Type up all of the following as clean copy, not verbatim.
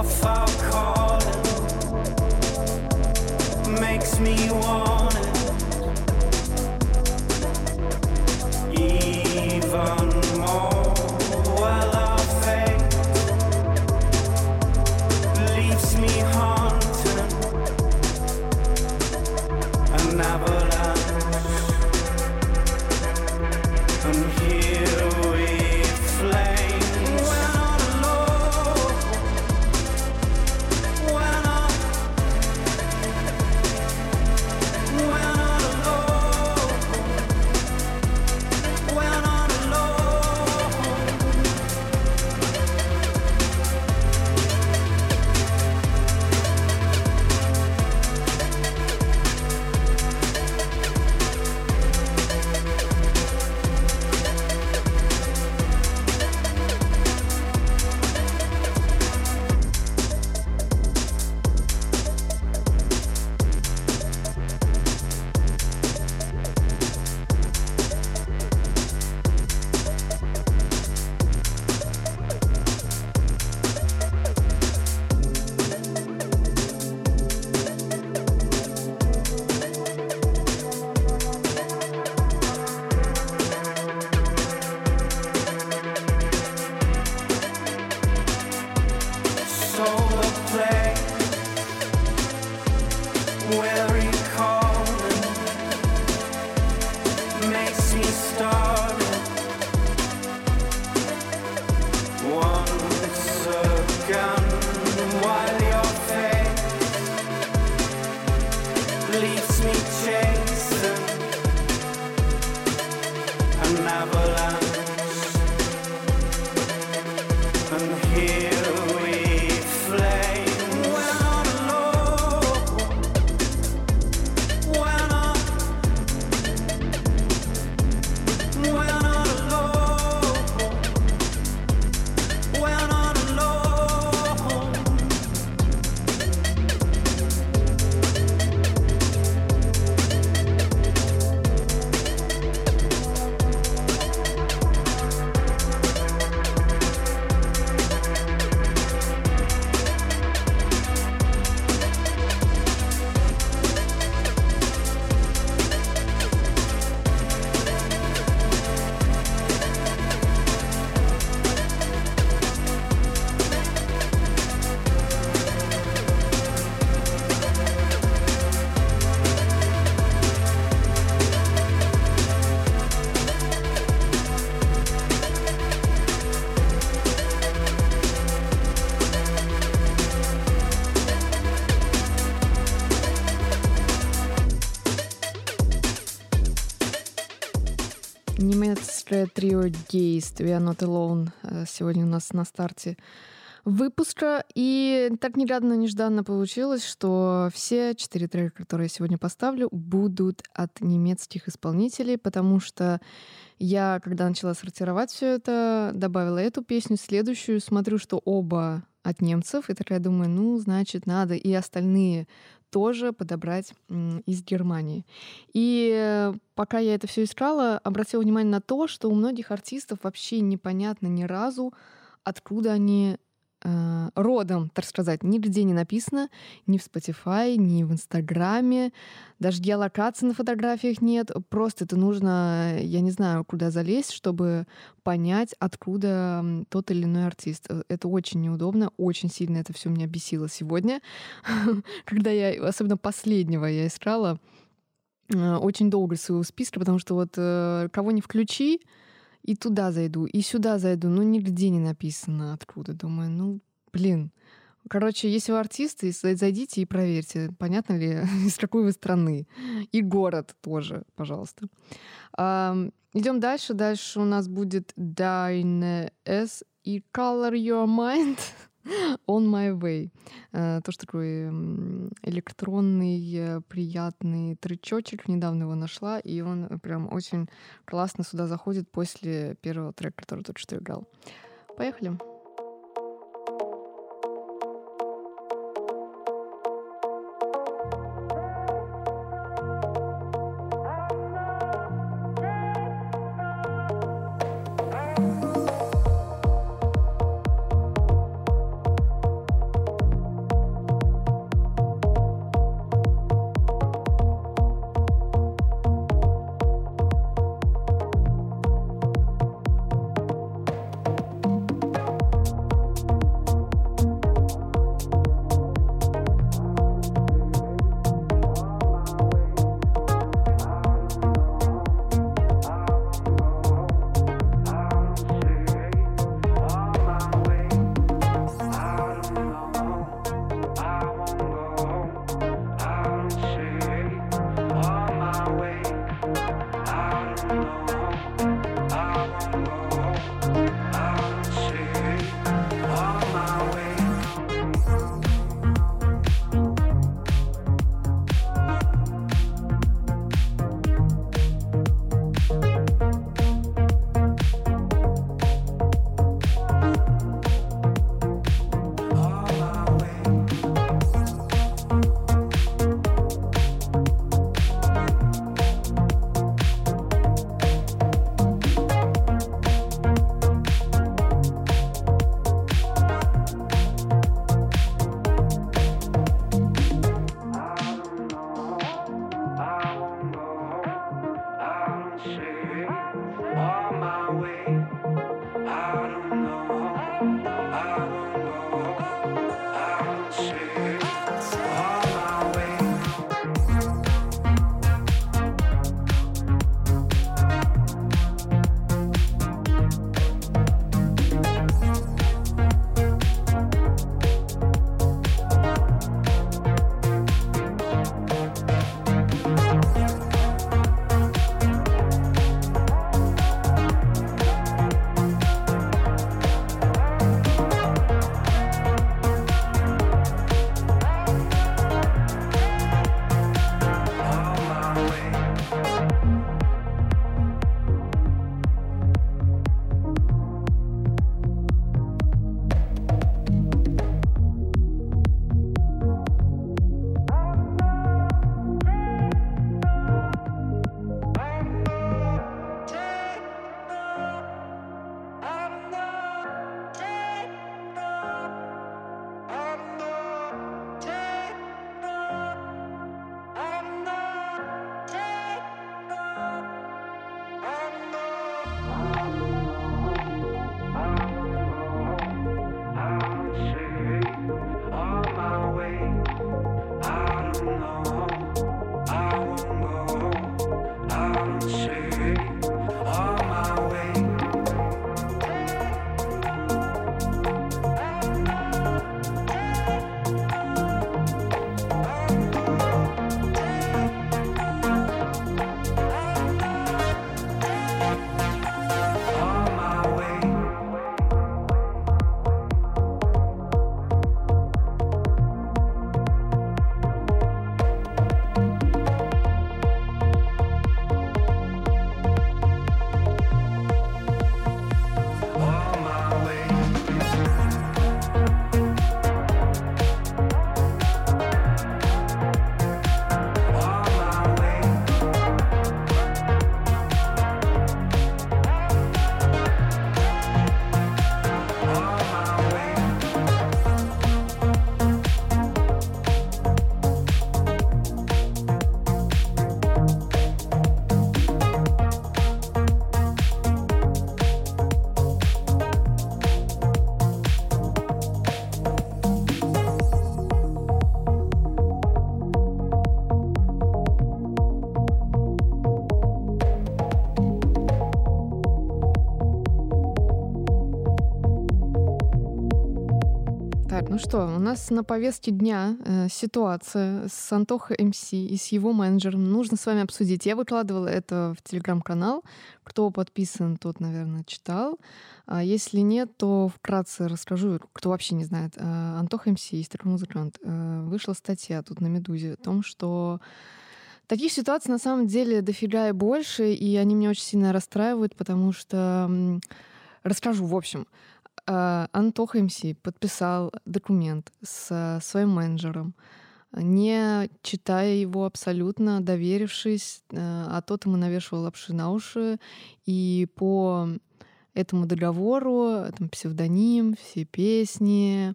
of our calling makes me want it even more. Well, our fate leaves me haunted, an avalanche, and here we flame. Трио GHEIST, We Are Not Alone сегодня у нас на старте выпуска. И так нежданно получилось, что все 4 трека, которые я сегодня поставлю, будут от немецких исполнителей, потому что я, когда начала сортировать все это, добавила эту песню, следующую, смотрю, что оба от немцев, и такая думаю, ну, значит, надо и остальные тоже подобрать из Германии. И пока я это все искала, обратила внимание на то, что у многих артистов вообще непонятно ни разу, откуда они родом, так сказать. Нигде не написано, ни в Spotify, ни в Инстаграме, даже геолокации на фотографиях нет. Просто это нужно, я не знаю, куда залезть, чтобы понять, откуда тот или иной артист. Это очень неудобно, очень сильно это все меня бесило сегодня, когда я, особенно последнего я искала, очень долго своего списка, потому что вот кого не включи, и туда зайду, и сюда зайду, но нигде не написано откуда. Думаю, ну, блин. Короче, если вы артисты, зайдите и проверьте, понятно ли, из какой вы страны. И город тоже, пожалуйста. Идем дальше. Дальше у нас будет Dayne S и Color Your Mind On My Way. Тоже такой электронный, приятный тречочек. Недавно его нашла, и он прям очень классно сюда заходит после первого трека, который только что играл. Поехали! что, у нас на повестке дня ситуация с Антохой МС и с его менеджером. Нужно с вами обсудить. Я выкладывала это в телеграм-канал. Кто подписан, тот, наверное, читал. Если нет, то вкратце расскажу. Кто вообще не знает, Антоха МС, музыкант, вышла статья тут на «Медузе» о том, что таких ситуаций на самом деле дофига и больше, и они меня очень сильно расстраивают, потому что... Расскажу, в общем... Антоха МС подписал документ со своим менеджером, не читая его абсолютно, доверившись, а тот ему навешивал лапши на уши. И по этому договору, там, псевдоним, все песни,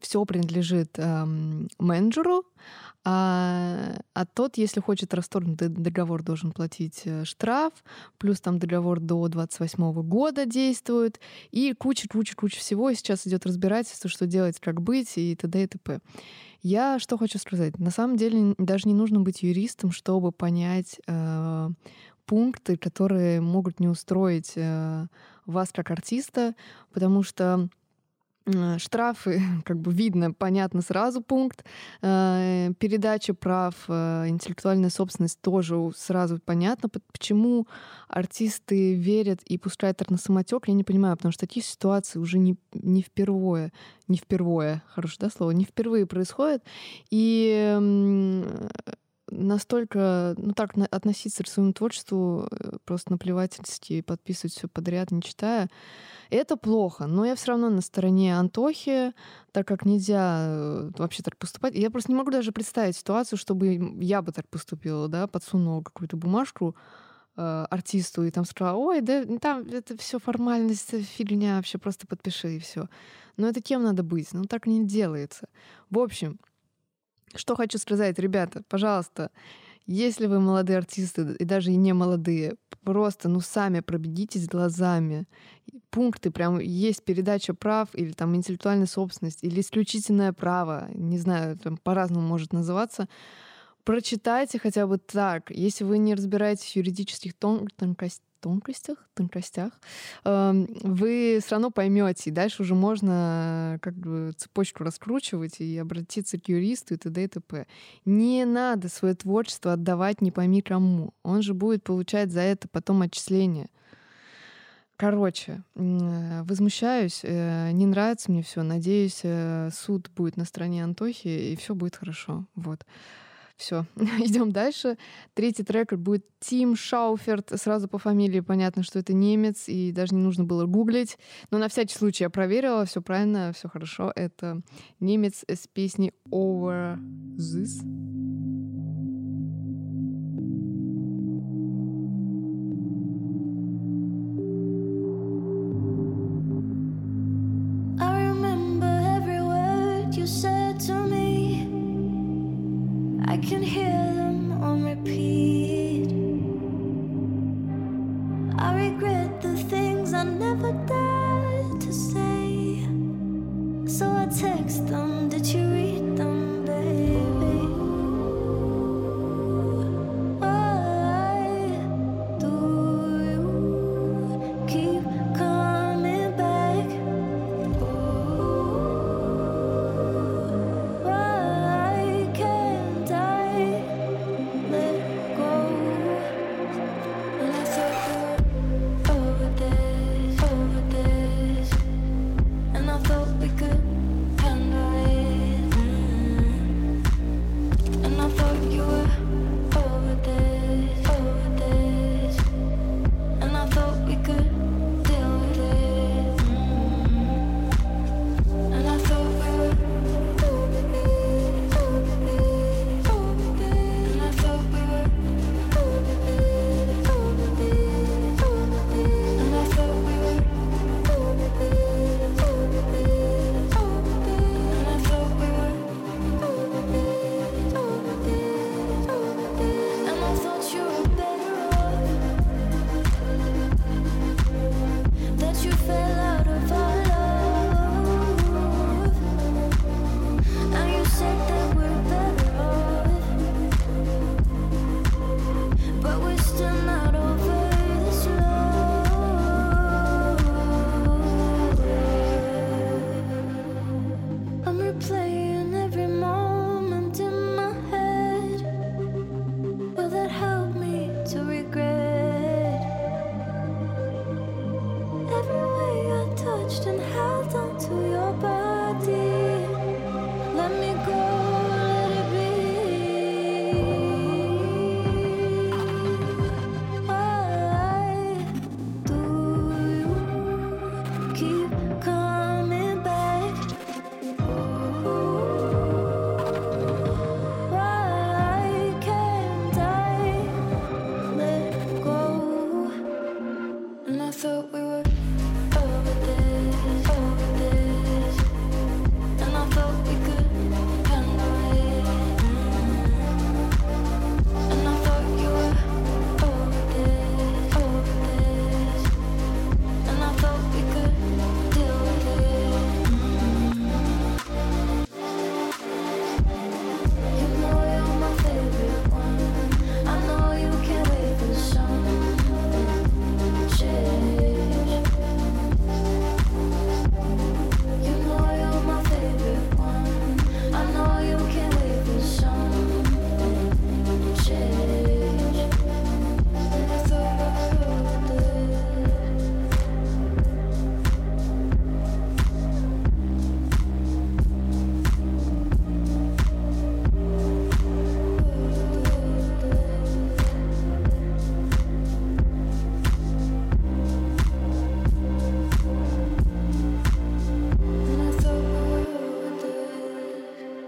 все принадлежит менеджеру, а тот, если хочет расторгнуть договор, должен платить штраф, плюс там договор до 28 года действует, и куча всего, и сейчас идет разбирательство, что делать, как быть, и т.д. и т.п. Я что хочу сказать. На самом деле даже не нужно быть юристом, чтобы понять пункты, которые могут не устроить вас как артиста, потому что штрафы, как бы видно, понятно сразу пункт. Передача прав, интеллектуальная собственность тоже сразу понятно. Почему артисты верят и пускают на самотек, я не понимаю, потому что такие ситуации уже не впервые, хорошее да, слово, не впервые происходят. И настолько, так относиться к своему творчеству просто наплевательски и подписывать все подряд, не читая, это плохо. Но я все равно на стороне Антохи, так как нельзя вообще так поступать. Я просто не могу даже представить ситуацию, чтобы я бы так поступила, да, подсунула какую-то бумажку артисту и там сказала: ой, да там это все формальность, фигня, вообще просто подпиши и все. Но это кем надо быть? Так не делается. В общем, что хочу сказать, ребята, пожалуйста, если вы молодые артисты, и даже и не молодые, просто, сами пробегитесь глазами. Пункты прям есть: передача прав, или там интеллектуальная собственность, или исключительное право, не знаю, там по-разному может называться. Прочитайте хотя бы так. Если вы не разбираетесь в юридических тонкостях, вы все равно поймете. И дальше уже можно как бы цепочку раскручивать и обратиться к юристу и т.д. и т.п. Не надо свое творчество отдавать не пойми кому. Он же будет получать за это потом отчисления. Короче, возмущаюсь, не нравится мне все. Надеюсь, суд будет на стороне Антохи, и все будет хорошо. Вот. Все, идем дальше. Третий трек будет Tim Schaufert. Сразу по фамилии понятно, что это немец, и даже не нужно было гуглить. Но на всякий случай я проверила, все правильно, все хорошо. Это немец с песней Over This. I remember every word you said to me. I can hear them on repeat. I regret the things I never dared to say, so I text them, did you read them, baby? Why do you keep coming back? We could handle it.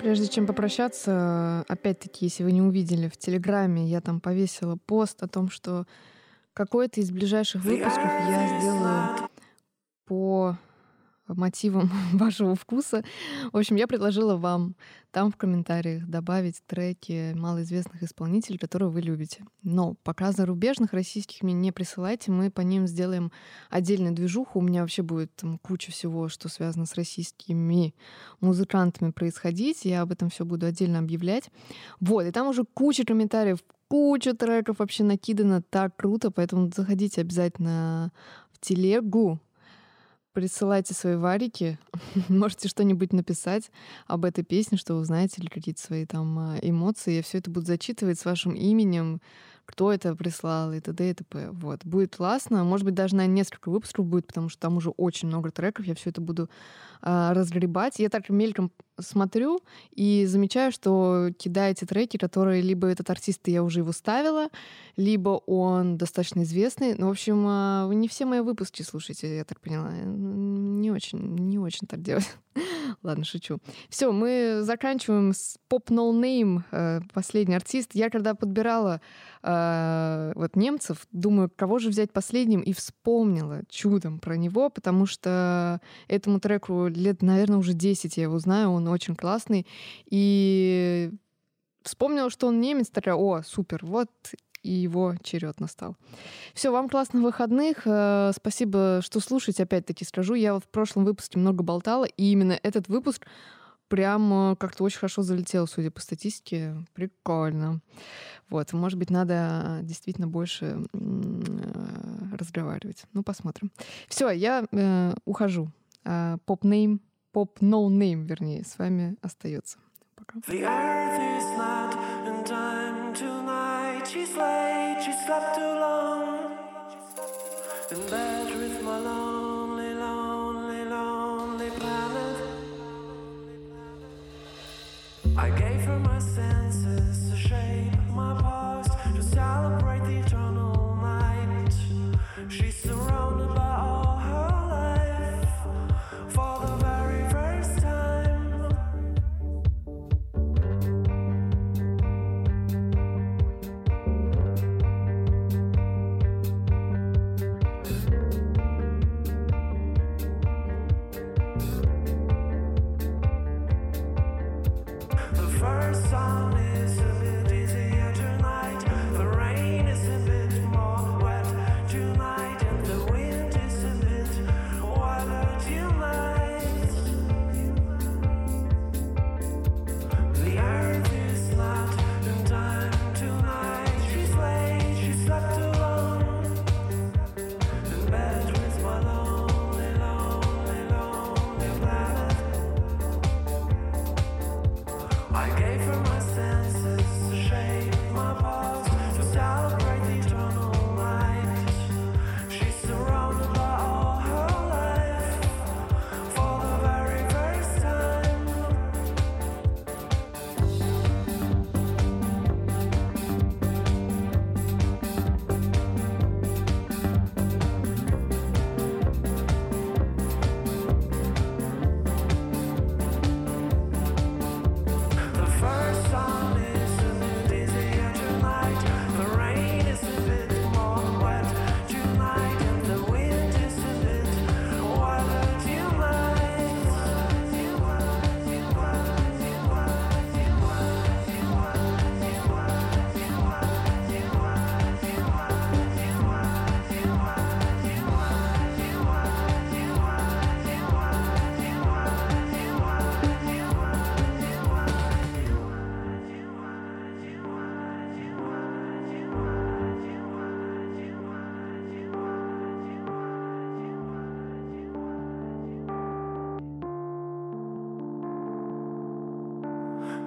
Прежде чем попрощаться, опять-таки, если вы не увидели, в Телеграме я там повесила пост о том, что какой-то из ближайших выпусков я сделаю по мотивам вашего вкуса. В общем, я предложила вам там в комментариях добавить треки малоизвестных исполнителей, которые вы любите. Но пока зарубежных, российских мне не присылайте, мы по ним сделаем отдельную движуху. У меня вообще будет там куча всего, что связано с российскими музыкантами происходить. Я об этом все буду отдельно объявлять. Вот, и там уже куча комментариев, куча треков вообще накидано. Так круто, поэтому заходите обязательно в Телегу. Присылайте свои варики, можете что-нибудь написать об этой песне, что вы знаете, или какие-то свои там эмоции. Я все это буду зачитывать с вашим именем, кто это прислал, и т.д. и т.п. Вот. Будет классно. Может быть, даже на несколько выпусков будет, потому что там уже очень много треков. Я все это буду разгребать. Я так мельком смотрю и замечаю, что кидаете треки, которые либо этот артист, я уже его ставила, либо он достаточно известный. Ну, в общем, вы не все мои выпуски слушаете, я так поняла. Не очень так делать. Ладно, шучу. Все, мы заканчиваем с Popnoname, последний артист. Я когда подбирала вот немцев, думаю, кого же взять последним, и вспомнила чудом про него, потому что этому треку лет, наверное, уже 10 я его знаю, он очень классный. И вспомнила, что он немец, такая, о, супер, вот и его черед настал. Все, вам классных выходных. Спасибо, что слушаете. Опять-таки скажу, я в прошлом выпуске много болтала, и именно этот выпуск прям как-то очень хорошо залетел, судя по статистике. Прикольно. Вот, может быть, надо действительно больше разговаривать. Ну, посмотрим. Все, я ухожу. Popname, Popnoname, вернее, с вами остается. Пока. She's late, she slept too long. In bed with my lonely, lonely, lonely planet. I gave her my senses, a shape of my past, to celebrate the eternal night. She's surrounded by all her life, for the very first time.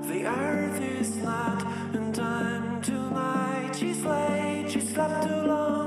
The earth is not in time tonight. She's late, she slept too long.